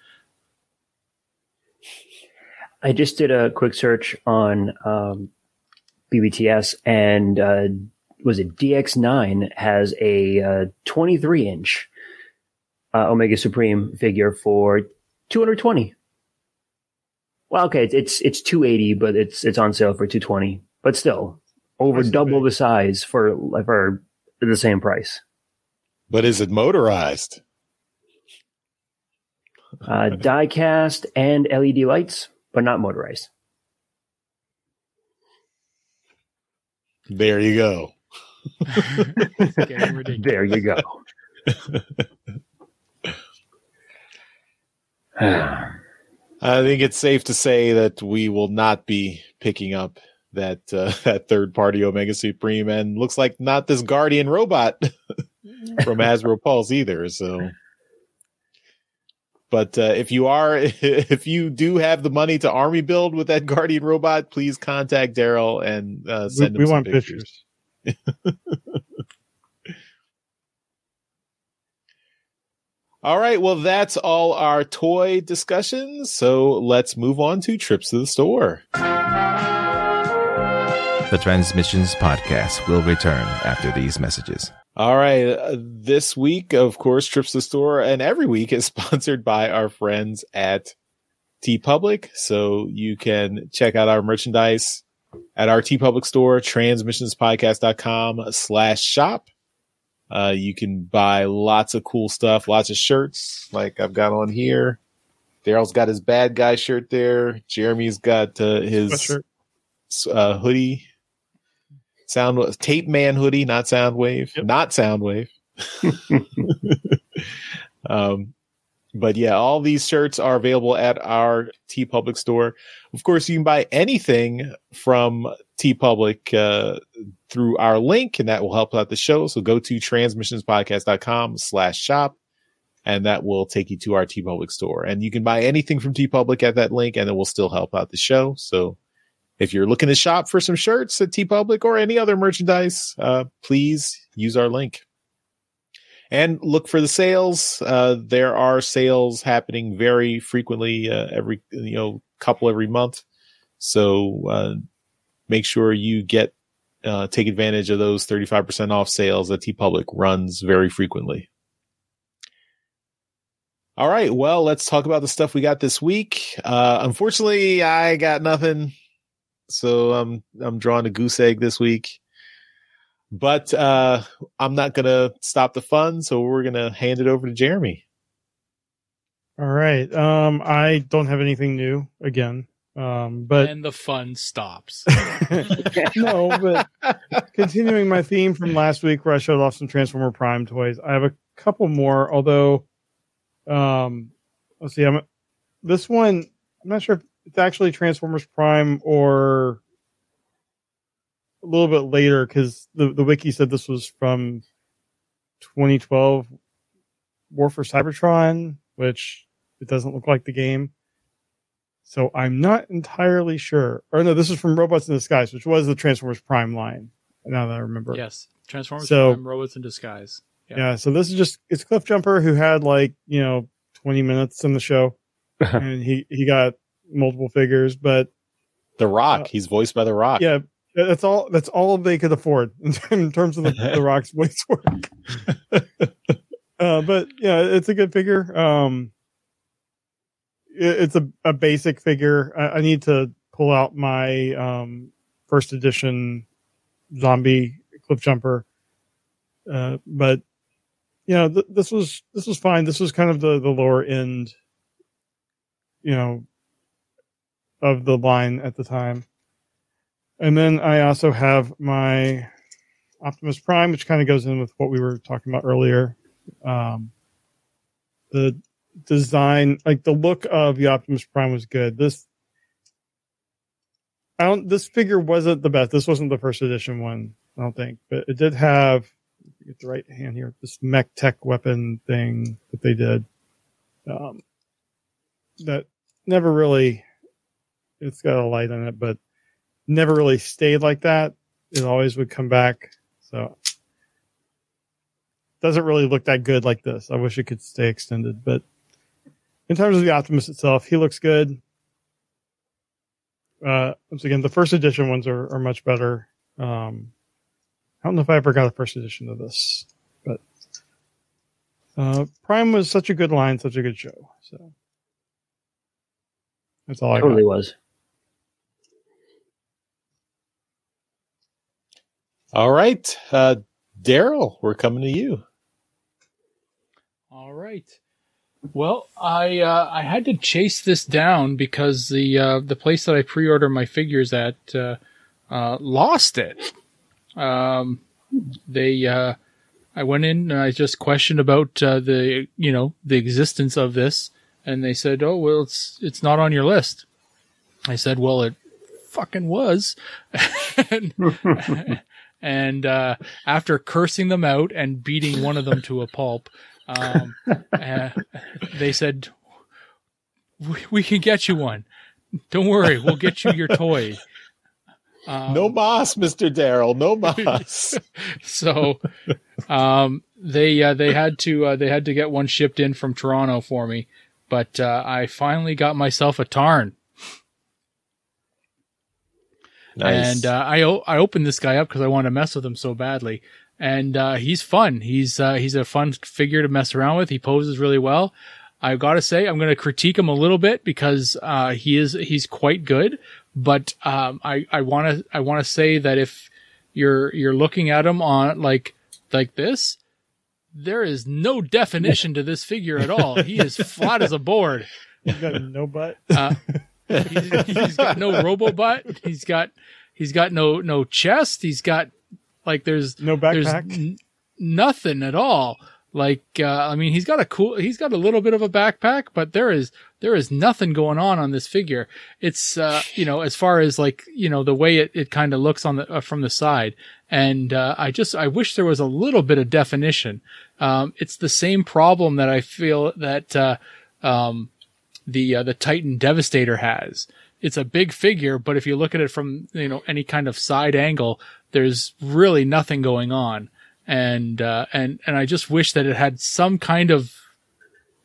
I just did a quick search on um, B B T S and uh, was it D X nine has a uh, twenty-three inch uh, Omega Supreme figure for two hundred twenty dollars. Well, okay, it's it's two hundred eighty dollars, but it's it's on sale for two hundred twenty dollars. But still, over That's double big. the size for for the same price. But is it motorized? Uh, die cast and L E D lights, but not motorized. There you go. It's getting ridiculous. There you go. uh, I think it's safe to say that we will not be picking up that uh, that third party Omega Supreme, and looks like not this Guardian Robot from Hasbro Pulse either. So, but uh, if you are, if you do have the money to army build with that Guardian Robot, please contact Daryl and uh, send we, him we some want pictures. pictures. All right, well, that's all our toy discussions, so let's move on to trips to the store. The Transmissions Podcast will return after these messages. All right. Uh, this week, of course, Trips to Store, and every week is sponsored by our friends at TeePublic. So you can check out our merchandise at our TeePublic store, transmissions podcast dot com slash shop. Uh, you can buy lots of cool stuff, lots of shirts like I've got on here. Daryl's got his bad guy shirt there. Jeremy's got uh, his uh, hoodie. Sound Tape Man hoodie, not Soundwave, yep. not Soundwave. um, but yeah, all these shirts are available at our TeePublic store. Of course, you can buy anything from TeePublic uh, through our link, and that will help out the show. So go to transmissions podcast dot com slash shop, and that will take you to our TeePublic store. And you can buy anything from TeePublic at that link, and it will still help out the show. So if you're looking to shop for some shirts at TeePublic or any other merchandise, uh, please use our link. And look for the sales. Uh, there are sales happening very frequently, uh, every you know couple every month. So uh, make sure you get uh, take advantage of those thirty-five percent off sales that TeePublic runs very frequently. All right, well, let's talk about the stuff we got this week. Uh, unfortunately, I got nothing. So I'm I'm drawing a goose egg this week, but uh, I'm not gonna stop the fun. So we're gonna hand it over to Jeremy. All right. Um, I don't have anything new again. Um, but and the fun stops. No, but continuing my theme from last week, where I showed off some Transformer Prime toys, I have a couple more. Although, um, let's see. I'm this one. I'm not sure if it's actually Transformers Prime or a little bit later, because the, the wiki said this was from twenty twelve War for Cybertron, which it doesn't look like the game. So I'm not entirely sure. Or no, this is from Robots in Disguise, which was the Transformers Prime line. Now that I remember. Yes. Transformers so, Prime, Robots in Disguise. Yeah. yeah. So this is just, it's Cliff Jumper, who had like, you know, twenty minutes in the show. and he, he got multiple figures, but The Rock, uh, he's voiced by The Rock. Yeah, that's all that's all they could afford in, in terms of the, the Rock's voice work. uh, but yeah, it's a good figure. Um, it, it's a, a basic figure. I, I need to pull out my um, first edition zombie Cliff Jumper. Uh, but you know, th- this was this was fine. This was kind of the, the lower end, you know, of the line at the time. And then I also have my Optimus Prime, which kind of goes in with what we were talking about earlier. Um, the design, like the look of the Optimus Prime was good. This, I don't, this figure wasn't the best. This wasn't the first edition one, I don't think, but it did have, get the right hand here, this mech tech weapon thing that they did. Um, that never really, it's got a light on it, but never really stayed like that. It always would come back. So doesn't really look that good like this. I wish it could stay extended, but in terms of the Optimus itself, he looks good. Uh, once again, the first edition ones are, are much better. Um, I don't know if I ever got a first edition of this, but uh, Prime was such a good line, such a good show. So that's all I totally got. was. All right, uh, Daryl, we're coming to you. All right. Well, I uh, I had to chase this down because the uh, the place that I pre-order my figures at uh, uh, lost it. Um, they uh, I went in and I just questioned about uh, the you know the existence of this, and they said, "Oh well, it's it's not on your list." I said, "Well, it fucking was." and, And uh, after cursing them out and beating one of them to a pulp, um, uh, they said, we-, "We can get you one. Don't worry, we'll get you your toy." Um, no boss, Mister Daryl. No boss. so um, they uh, they had to uh, they had to get one shipped in from Toronto for me, but uh, I finally got myself a Tarn. Nice. And uh, I o- I opened this guy up because I want to mess with him so badly. And uh he's fun. He's uh he's a fun figure to mess around with. He poses really well. I've got to say, I'm going to critique him a little bit because uh he is he's quite good. But um I I want to I want to say that if you're you're looking at him on like like this, there is no definition to this figure at all. He is flat as a board. He's got no butt. Uh, he's, he's got no robo butt. He's got he's got no no chest. He's got Like there's no backpack, there's n- nothing at all. Like uh, I mean, he's got a cool, he's got a little bit of a backpack, but there is there is nothing going on on this figure. It's uh, you know, as far as like you know the way it, it kind of looks on the uh, from the side, and uh, I just I wish there was a little bit of definition. Um, it's the same problem that I feel that uh, um, the uh, the Titan Devastator has. It's a big figure, but if you look at it from you know any kind of side angle, there's really nothing going on, and uh, and and I just wish that it had some kind of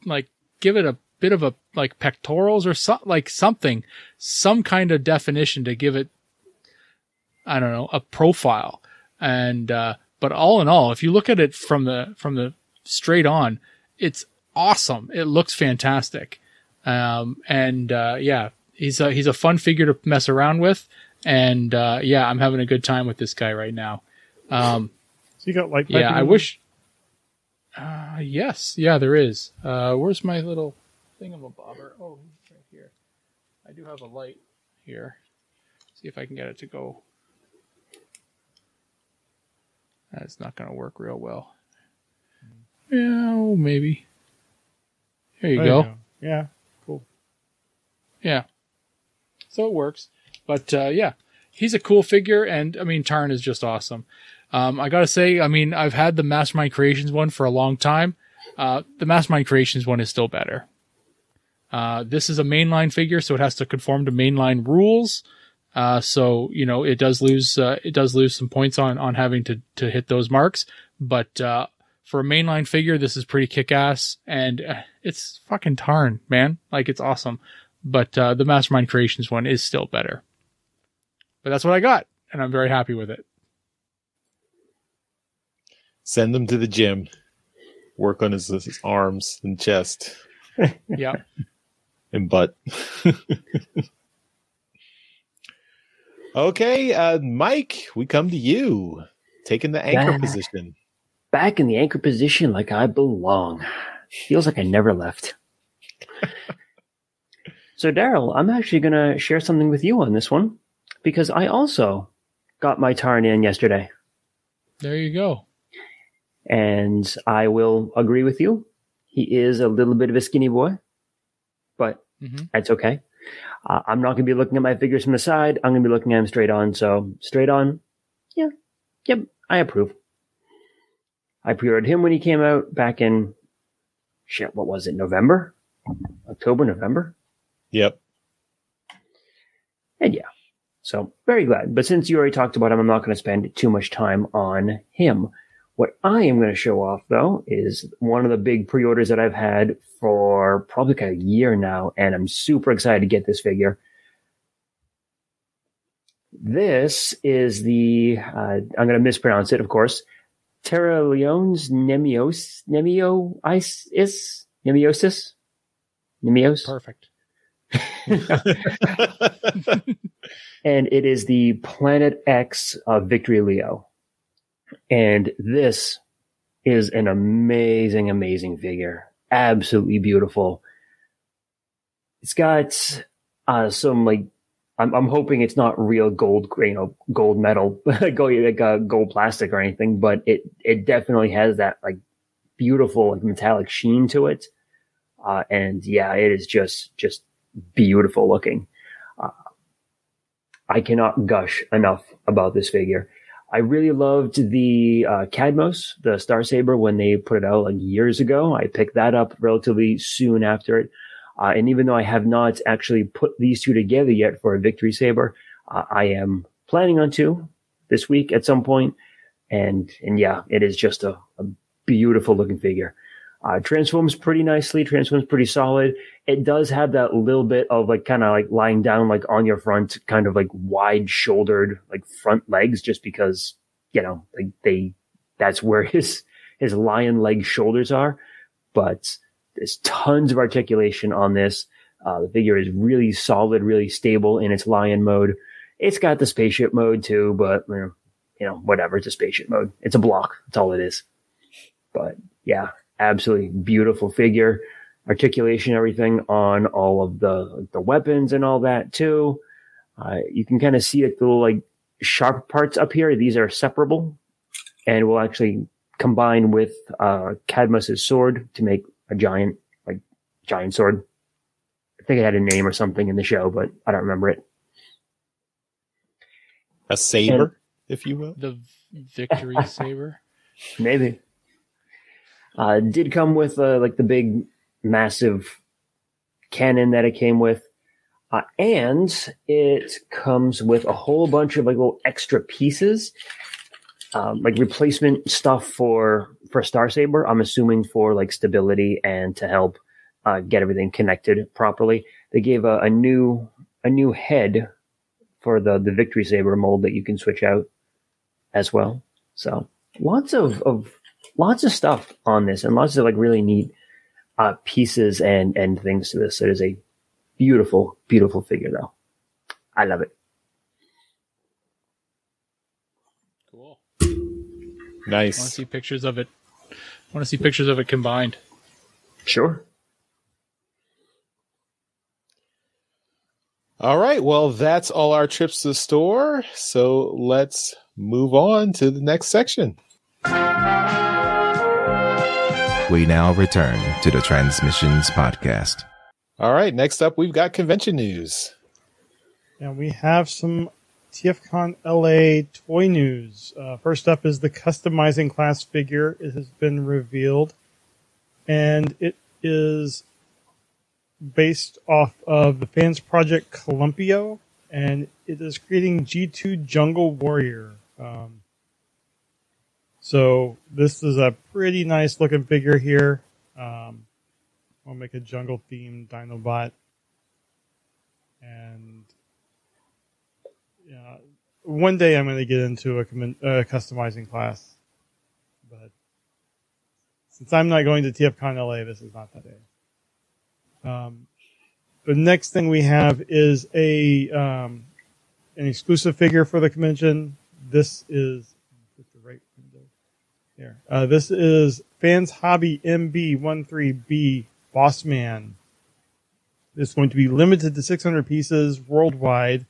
like give it a bit of a like pectorals or so, like something, some kind of definition to give it. I don't know, a profile, and uh, but all in all, if you look at it from the from the straight on, it's awesome. It looks fantastic, um, and uh, yeah. He's a, he's a fun figure to mess around with. And, uh, yeah, I'm having a good time with this guy right now. Um, so you got like, yeah, I wish, uh, yes. Yeah, there is. Uh, where's my little thingamabobber? Oh, right here. I do have a light here. See if I can get it to go. That's not going to work real well. Yeah. Oh, maybe. There you there go. You know. Yeah. Cool. Yeah. So it works. But, uh, yeah, he's a cool figure. And I mean, Tarn is just awesome. Um, I gotta say, I mean, I've had the Mastermind Creations one for a long time. Uh, the Mastermind Creations one is still better. Uh, this is a mainline figure, so it has to conform to mainline rules. Uh, so, you know, it does lose, uh, it does lose some points on, on having to, to hit those marks. But, uh, for a mainline figure, this is pretty kick-ass. And uh, it's fucking Tarn, man. Like, it's awesome. But uh, the Mastermind Creations one is still better. But that's what I got, and I'm very happy with it. Send him to the gym. Work on his, his arms and chest. Yeah. And butt. Okay, uh, Mike, we come to you. Taking the anchor back, position. Back in the anchor position like I belong. Feels like I never left. So, Daryl, I'm actually going to share something with you on this one, because I also got my Tarn in yesterday. There you go. And I will agree with you. He is a little bit of a skinny boy, but mm-hmm. that's okay. Uh, I'm not going to be looking at my figures from the side. I'm going to be looking at him straight on. So, straight on, yeah, yep, I approve. I pre-ordered him when he came out back in, shit, what was it, November? October, November? Yep. And yeah, so very glad. But since you already talked about him, I'm not going to spend too much time on him. What I am going to show off, though, is one of the big pre-orders that I've had for probably like a year now, and I'm super excited to get this figure. This is the, uh, I'm going to mispronounce it, of course, Terra Leon's Nemios, Nemioisis, Nemiosis, Nemios. Perfect. And it is the Planet X of Victory Leo, and this is an amazing amazing figure. Absolutely beautiful. It's got uh some like I'm, I'm hoping it's not real gold, you know, gold metal gold, like uh, gold plastic or anything, but it it definitely has that like beautiful like metallic sheen to it, uh and yeah, it is just just beautiful looking. Uh, I cannot gush enough about this figure. I really loved the uh, Cadmos, the Star Saber, when they put it out like years ago. I picked that up relatively soon after it. Uh, and even though I have not actually put these two together yet for a Victory Saber, uh, I am planning on to this week at some point. And, and yeah, it is just a, a beautiful looking figure. Uh, transforms pretty nicely, transforms pretty solid. It does have that little bit of like kind of like lying down, like on your front, kind of like wide shouldered, like front legs, just because, you know, like they, that's where his his lion leg shoulders are. But there's tons of articulation on this. Uh, the figure is really solid, really stable in its lion mode. It's got the spaceship mode too, but you know, you know whatever. It's a spaceship mode. It's a block. That's all it is. But yeah, absolutely beautiful figure. Articulation, everything on all of the the weapons and all that too. Uh, you can kind of see like little like sharp parts up here. These are separable and will actually combine with uh, Cadmus's sword to make a giant, like giant sword. I think it had a name or something in the show, but I don't remember it. A saber, and, if you will. The victory saber. Maybe. Uh, it did come with uh, like the big massive cannon that it came with. Uh, and it comes with a whole bunch of like little extra pieces, um, like replacement stuff for, for Star Saber. I'm assuming for like stability and to help uh, get everything connected properly. They gave a, a new a new head for the, the Victory Saber mold that you can switch out as well. So lots of, of lots of stuff on this, and lots of like really neat uh, pieces and and things to this. It is a beautiful, beautiful figure, though. I love it. Cool. Nice. I want to see pictures of it. I want to see pictures of it combined. Sure. All right. Well, that's all our trips to the store. So let's move on to the next section. We now return to the Transmissions Podcast. All right, next up, we've got convention news. And we have some TFCon L A toy news. Uh, first up is the Customizing Class figure. It has been revealed. And it is based off of the fans project Columpio. And it is creating G two Jungle Warrior. Um, so this is a pretty nice looking figure here. Um We'll make a jungle-themed Dinobot. And yeah, one day I'm going to get into a com- uh, customizing class. But since I'm not going to TFCon L A, this is not that day. Um, the next thing we have is a um, an exclusive figure for the convention. This is... right window here. Uh, this is Fans Hobby M B thirteen B. Boss Man. It's going to be limited to six hundred pieces worldwide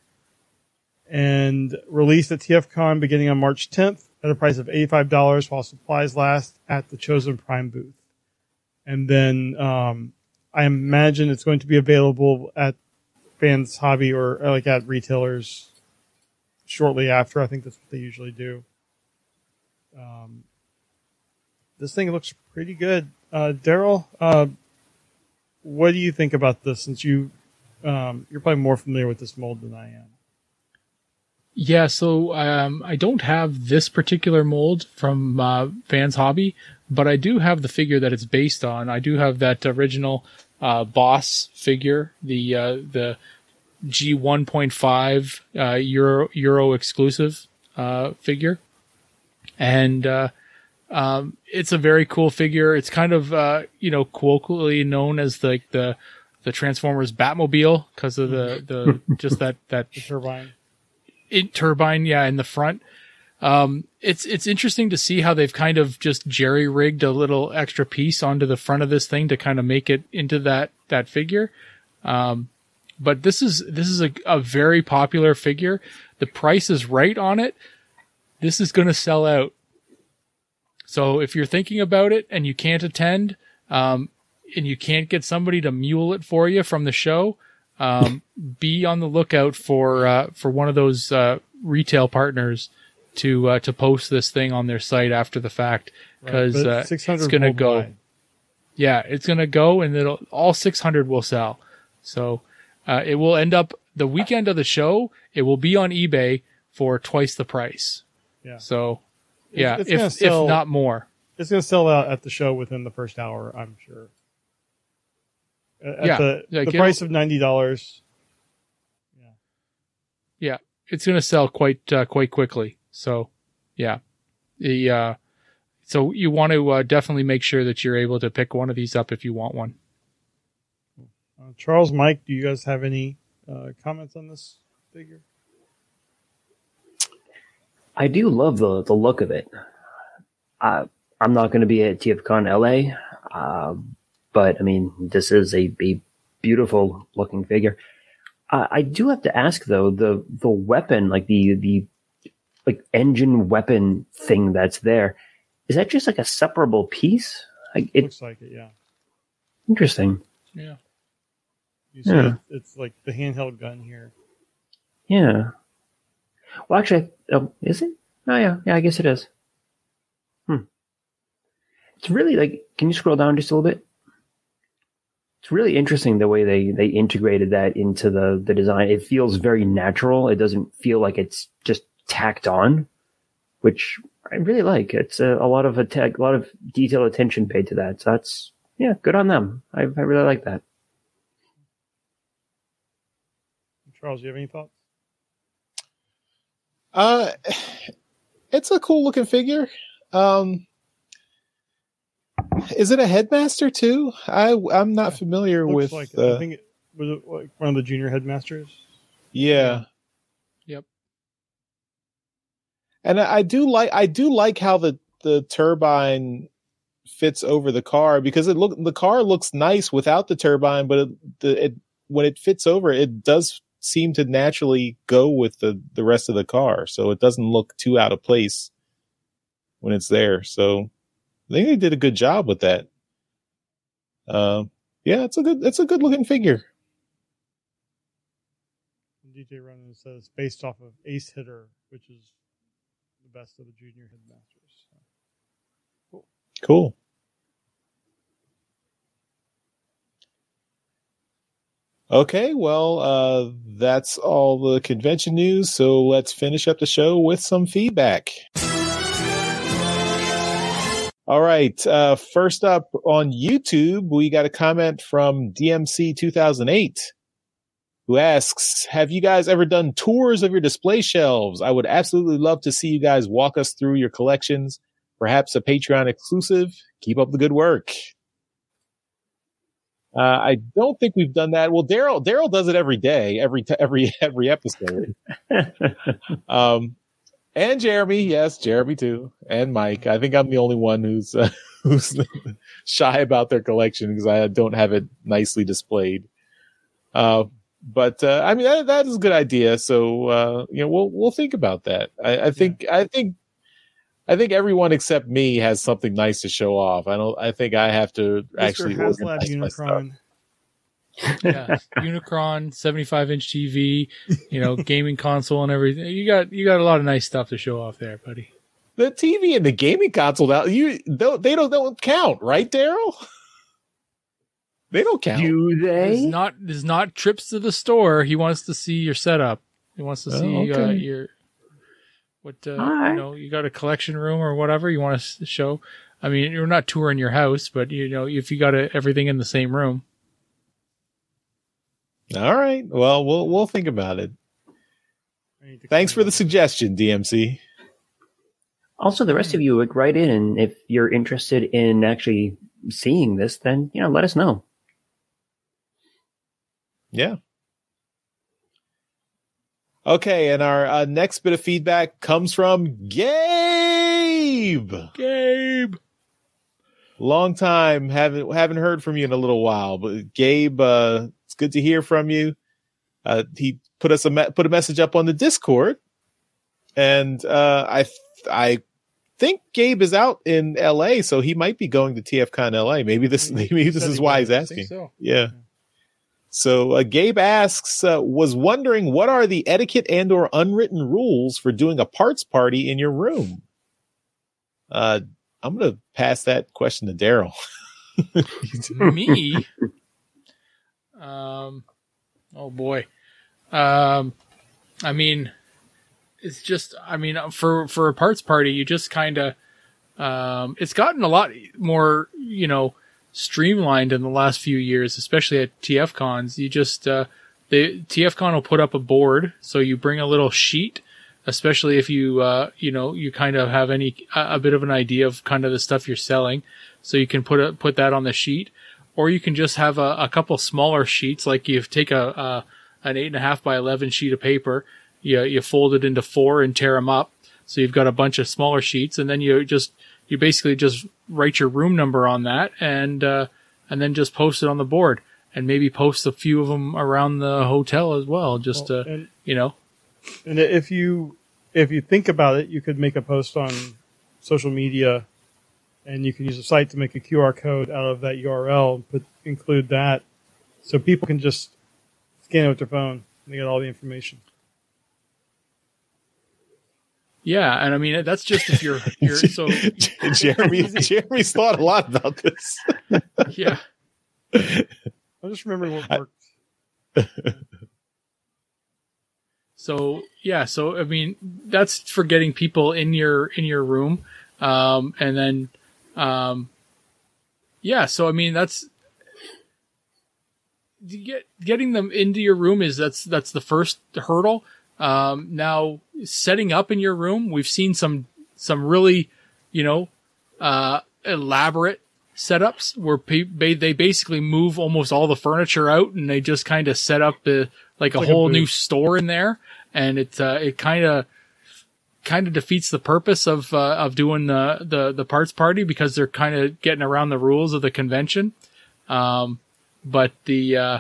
and released at TFCon beginning on March tenth at a price of eighty-five dollars while supplies last at the Chosen Prime booth. And then um, I imagine it's going to be available at Fans Hobby or like at retailers shortly after. I think that's what they usually do. Um, this thing looks pretty good. Uh, Daryl, uh, what do you think about this? Since you, um, you're probably more familiar with this mold than I am. Yeah, so um, I don't have this particular mold from uh, Fans Hobby, but I do have the figure that it's based on. I do have that original uh, boss figure, the uh, the G one point five uh, Euro Euro exclusive uh, figure, and. Uh, Um, it's a very cool figure. It's kind of, uh, you know, colloquially known as like the, the Transformers Batmobile because of the, the, just that, that the turbine, it, turbine. Yeah. In the front. Um, it's, it's interesting to see how they've kind of just jerry rigged a little extra piece onto the front of this thing to kind of make it into that, that figure. Um, but this is, this is a, a very popular figure. The price is right on it. This is going to sell out. So if you're thinking about it and you can't attend, um, and you can't get somebody to mule it for you from the show, um, be on the lookout for uh, for one of those uh, retail partners to uh, to post this thing on their site after the fact, because right, uh, it's going to go. Line. Yeah, it's going to go, and it'll all six hundred will sell. So uh, it will end up the weekend of the show. It will be on eBay for twice the price. Yeah. So. Yeah, it's, it's if, sell, if not more. It's going to sell out at the show within the first hour, I'm sure. At yeah, the, like the price of ninety dollars. Yeah, yeah, it's going to sell quite uh, quite quickly. So, yeah, the uh, So you want to uh, definitely make sure that you're able to pick one of these up if you want one. Uh, Charles, Mike, do you guys have any uh, comments on this figure? I do love the the look of it. Uh, I'm not going to be at TFCon L A, uh, but I mean, this is a, a beautiful looking figure. Uh, I do have to ask though, the the weapon, like the the like engine weapon thing that's there. Is that just like a separable piece? Like it looks like it, yeah. Interesting. Yeah. You see yeah. It, it's like the handheld gun here. Yeah. Well, actually, um, is it? Oh, yeah. Yeah, I guess it is. Hmm. It's really like, can you scroll down just a little bit? It's really interesting the way they, they integrated that into the, the design. It feels very natural. It doesn't feel like it's just tacked on, which I really like. It's a, a lot of attack, a lot of detailed attention paid to that. So that's, yeah, good on them. I, I really like that. Charles, do you have any thoughts? Uh, it's a cool looking figure. Um, is it a headmaster too? I, I'm not yeah, familiar looks with, like uh, I think it was it like one of the junior headmasters. Yeah. Yep. And I do like I do like how the, the turbine fits over the car, because it look the car looks nice without the turbine, but it, the, it when it fits over, it does seem to naturally go with the, the rest of the car, so it doesn't look too out of place when it's there. So I think they did a good job with that. Um, yeah, it's a good it's a good looking figure. D J Ronan says based off of Ace Hitter, which is best of the junior headmasters. So. Cool. Cool. Okay, well, uh, that's all the convention news. So let's finish up the show with some feedback. All right. Uh, first up on YouTube, we got a comment from D M C two thousand eight. Who asks, have you guys ever done tours of your display shelves? I would absolutely love to see you guys walk us through your collections. Perhaps a Patreon exclusive. Keep up the good work. Uh, I don't think we've done that. Well, Daryl, Daryl does it every day, every, t- every, every episode. um, and Jeremy. Yes. Jeremy too. And Mike. I think I'm the only one who's, uh, who's shy about their collection because I don't have it nicely displayed. Uh, But uh, I mean that, that is a good idea. So uh, you know we'll we'll think about that. I, I think yeah. I think I think everyone except me has something nice to show off. I don't. I think I have to Mister actually organize Unicron. My stuff. Yeah, Unicron, seventy-five inch T V, you know, gaming console and everything. You got you got a lot of nice stuff to show off there, buddy. The T V and the gaming console now you don't they don't don't count, right, Daryl? They don't count. Do they? There's not, there's not trips to the store. He wants to see your setup. He wants to see oh, okay. uh, your what uh, you know. You got a collection room or whatever you want to show. I mean, you're not touring your house, but you know, if you got a, everything in the same room. All right. Well, we'll we'll think about it. Thanks for the suggestion, D M C. Also, the rest of you would write in, and if you're interested in actually seeing this, then you know, let us know. Yeah. Okay, and our uh, next bit of feedback comes from Gabe. Gabe, long time haven't haven't heard from you in a little while, but Gabe, uh, it's good to hear from you. Uh, he put us a me- put a message up on the Discord, and uh, I th- I think Gabe is out in L A, so he might be going to TFCon L A. Maybe this maybe this is why he's asking. So. Yeah. So uh, Gabe asks, uh, was wondering what are the etiquette and or unwritten rules for doing a parts party in your room? Uh, I'm going to pass that question to Daryl. Me? Um, oh, boy. Um, I mean, it's just, I mean, for, for a parts party, you just kind of, um, it's gotten a lot more, you know, streamlined in the last few years, especially at TFCons. You just uh the TFCon will put up a board, so you bring a little sheet especially if you, uh, you know, you kind of have any, a, a bit of an idea of kind of the stuff you're selling. So you can put a, put that on the sheet, or you can just have a, a couple smaller sheets. Like you take a, a an eight and a half by eleven sheet of paper, you, you fold it into four and tear them up. So you've got a bunch of smaller sheets, and then you just, you basically just write your room number on that, and, uh, and then just post it on the board, and maybe post a few of them around the hotel as well. Just well, to, and, you know, and if you, if you think about it, you could make a post on social media, and you can use a site to make a Q R code out of that U R L and put, include that. So people can just scan it with their phone and they get all the information. Yeah, and I mean that's just if you're, you're so Jeremy Jeremy's thought a lot about this. Yeah. I'm just remembering what worked. So yeah, so I mean that's for getting people in your in your room. Um and then um yeah, so I mean that's get getting them into your room is that's that's the first hurdle. Um, now setting up in your room, we've seen some, some really, you know, uh, elaborate setups where pe- ba- they basically move almost all the furniture out, and they just kind of set up the, like it's a like whole a new store in there. And it's, uh, it kind of, kind of defeats the purpose of, uh, of doing the, the, the parts party, because they're kind of getting around the rules of the convention. Um, but the, uh,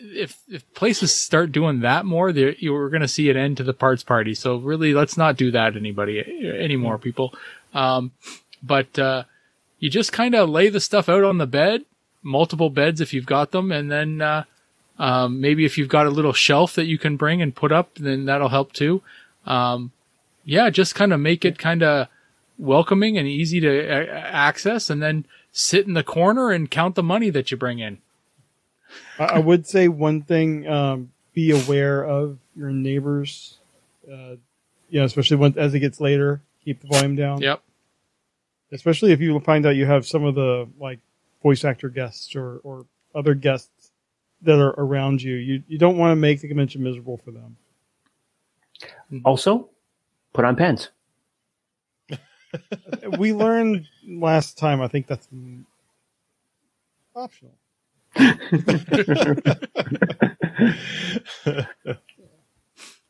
If if places start doing that more, you're going to see an end to the parts party. So really, let's not do that anybody anymore, people. Um, but uh, you just kind of lay the stuff out on the bed, multiple beds if you've got them, and then uh, um, maybe if you've got a little shelf that you can bring and put up, then that'll help too. Um, yeah, just kind of make it kind of welcoming and easy to uh, access, and then sit in the corner and count the money that you bring in. I would say one thing, um, be aware of your neighbors, uh, you know, especially when, as it gets later, keep the volume down. Yep. Especially if you find out you have some of the like voice actor guests or, or other guests that are around you, you, you don't want to make the convention miserable for them. Also, put on pants. We learned last time, I think that's optional.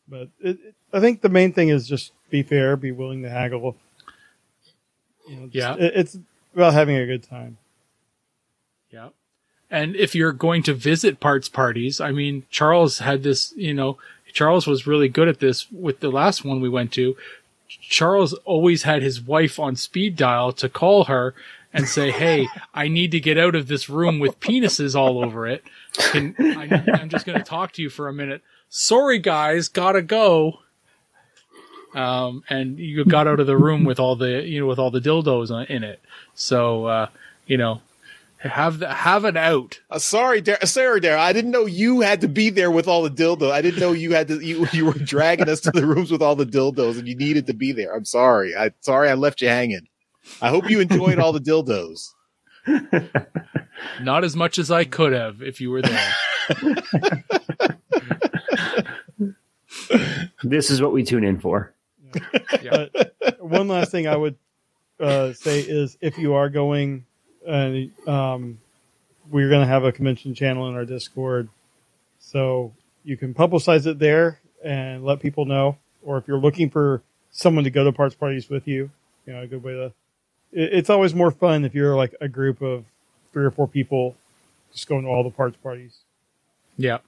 But it, it, I think the main thing is just be fair, be willing to haggle. You know, just, yeah, it, it's about having a good time. Yeah, and if you're going to visit parts parties, I mean, Charles had this. You know, Charles was really good at this with the last one we went to. Charles always had his wife on speed dial to call her and say, "Hey, I need to get out of this room with penises all over it. Can, I, I'm just going to talk to you for a minute. Sorry, guys, gotta go." Um, and you got out of the room with all the, you know, with all the dildos on, in it. So, uh, you know, have the, have it out. Uh, sorry, Dar- sorry, Dar. I didn't know you had to be there with all the dildos. I didn't know you had to. You, you were dragging us to the rooms with all the dildos, and you needed to be there. I'm sorry. I sorry I left you hanging. I hope you enjoyed all the dildos. Not as much as I could have if you were there. This is what we tune in for. Yeah. Yeah. Uh, one last thing I would uh, say is if you are going, uh, um, we're going to have a convention channel in our Discord. So you can publicize it there and let people know. Or if you're looking for someone to go to parts parties with you, you know, a good way to. It's always more fun if you're like a group of three or four people just going to all the parts parties. Yeah.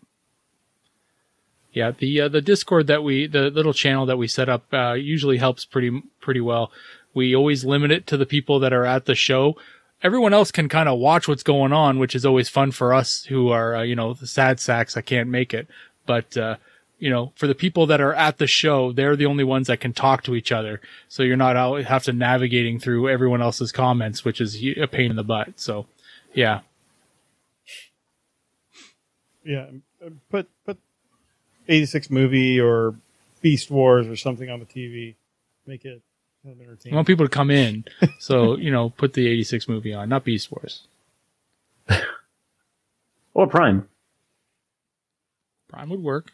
Yeah. The, uh, the Discord that we, the little channel that we set up, uh, usually helps pretty, pretty well. We always limit it to the people that are at the show. Everyone else can kind of watch what's going on, which is always fun for us who are, uh, you know, the sad sacks. I can't make it, but, uh, you know, for the people that are at the show, they're the only ones that can talk to each other. So you're not out have to navigating through everyone else's comments, which is a pain in the butt. So, yeah. Yeah. Put, put eighty-six movie or Beast Wars or something on the T V. Make it kind of entertaining. I want people to come in. So, you know, put the eighty-six movie on, not Beast Wars. Or Prime. Prime would work.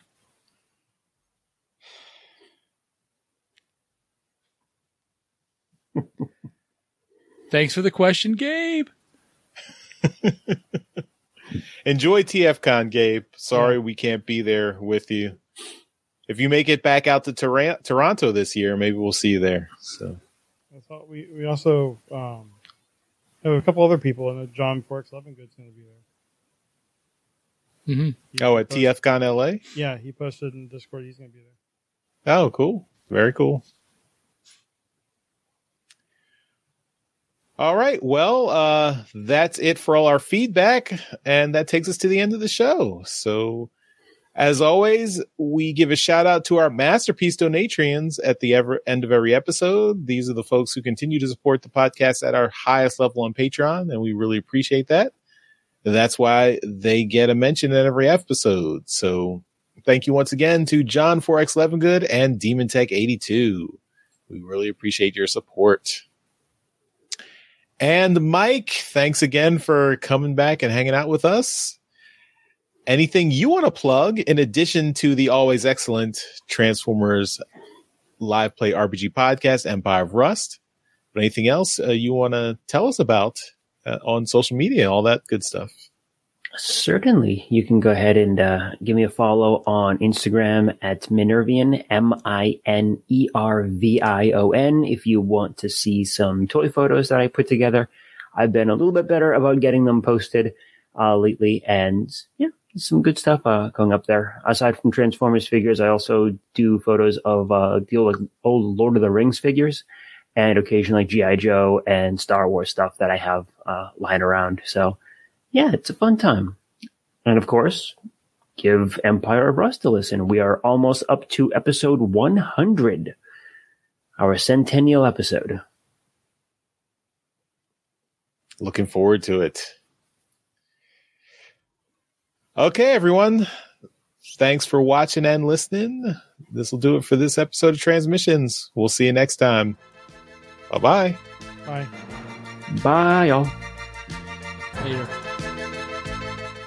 Thanks for the question, Gabe. Enjoy TFCon, Gabe. Sorry we can't be there with you. If you make it back out to Tor- Toronto this year, maybe we'll see you there. So I thought we, we also um, have a couple other people. I know John Forks Lovingood's going to be there. Mm-hmm. Oh, at posted, TFCon L A? Yeah, he posted in Discord. He's going to be there. Oh, cool. Very cool. All right. Well, uh, that's it for all our feedback. And that takes us to the end of the show. So as always, we give a shout out to our masterpiece Donatrians at the ever, end of every episode. These are the folks who continue to support the podcast at our highest level on Patreon. And we really appreciate that. And that's why they get a mention in every episode. So thank you once again to John four X Levingood and Demon Tech eighty-two. We really appreciate your support. And Mike, thanks again for coming back and hanging out with us. Anything you want to plug in addition to the always excellent Transformers live play R P G podcast, Empire of Rust? But anything else uh, you want to tell us about uh, on social media, all that good stuff? Certainly. You can go ahead and uh, give me a follow on Instagram at Minervian, M I N E R V I O N, if you want to see some toy photos that I put together. I've been a little bit better about getting them posted uh, lately, and yeah, some good stuff uh, going up there. Aside from Transformers figures, I also do photos of uh, the old, old Lord of the Rings figures and occasionally G I. Joe and Star Wars stuff that I have uh, lying around, so... yeah, it's a fun time. And of course, give Empire of Rust a listen. We are almost up to episode one hundred, our centennial episode. Looking forward to it. Okay, everyone. Thanks for watching and listening. This will do it for this episode of Transmissions. We'll see you next time. Bye-bye. Bye. Bye, y'all. Later.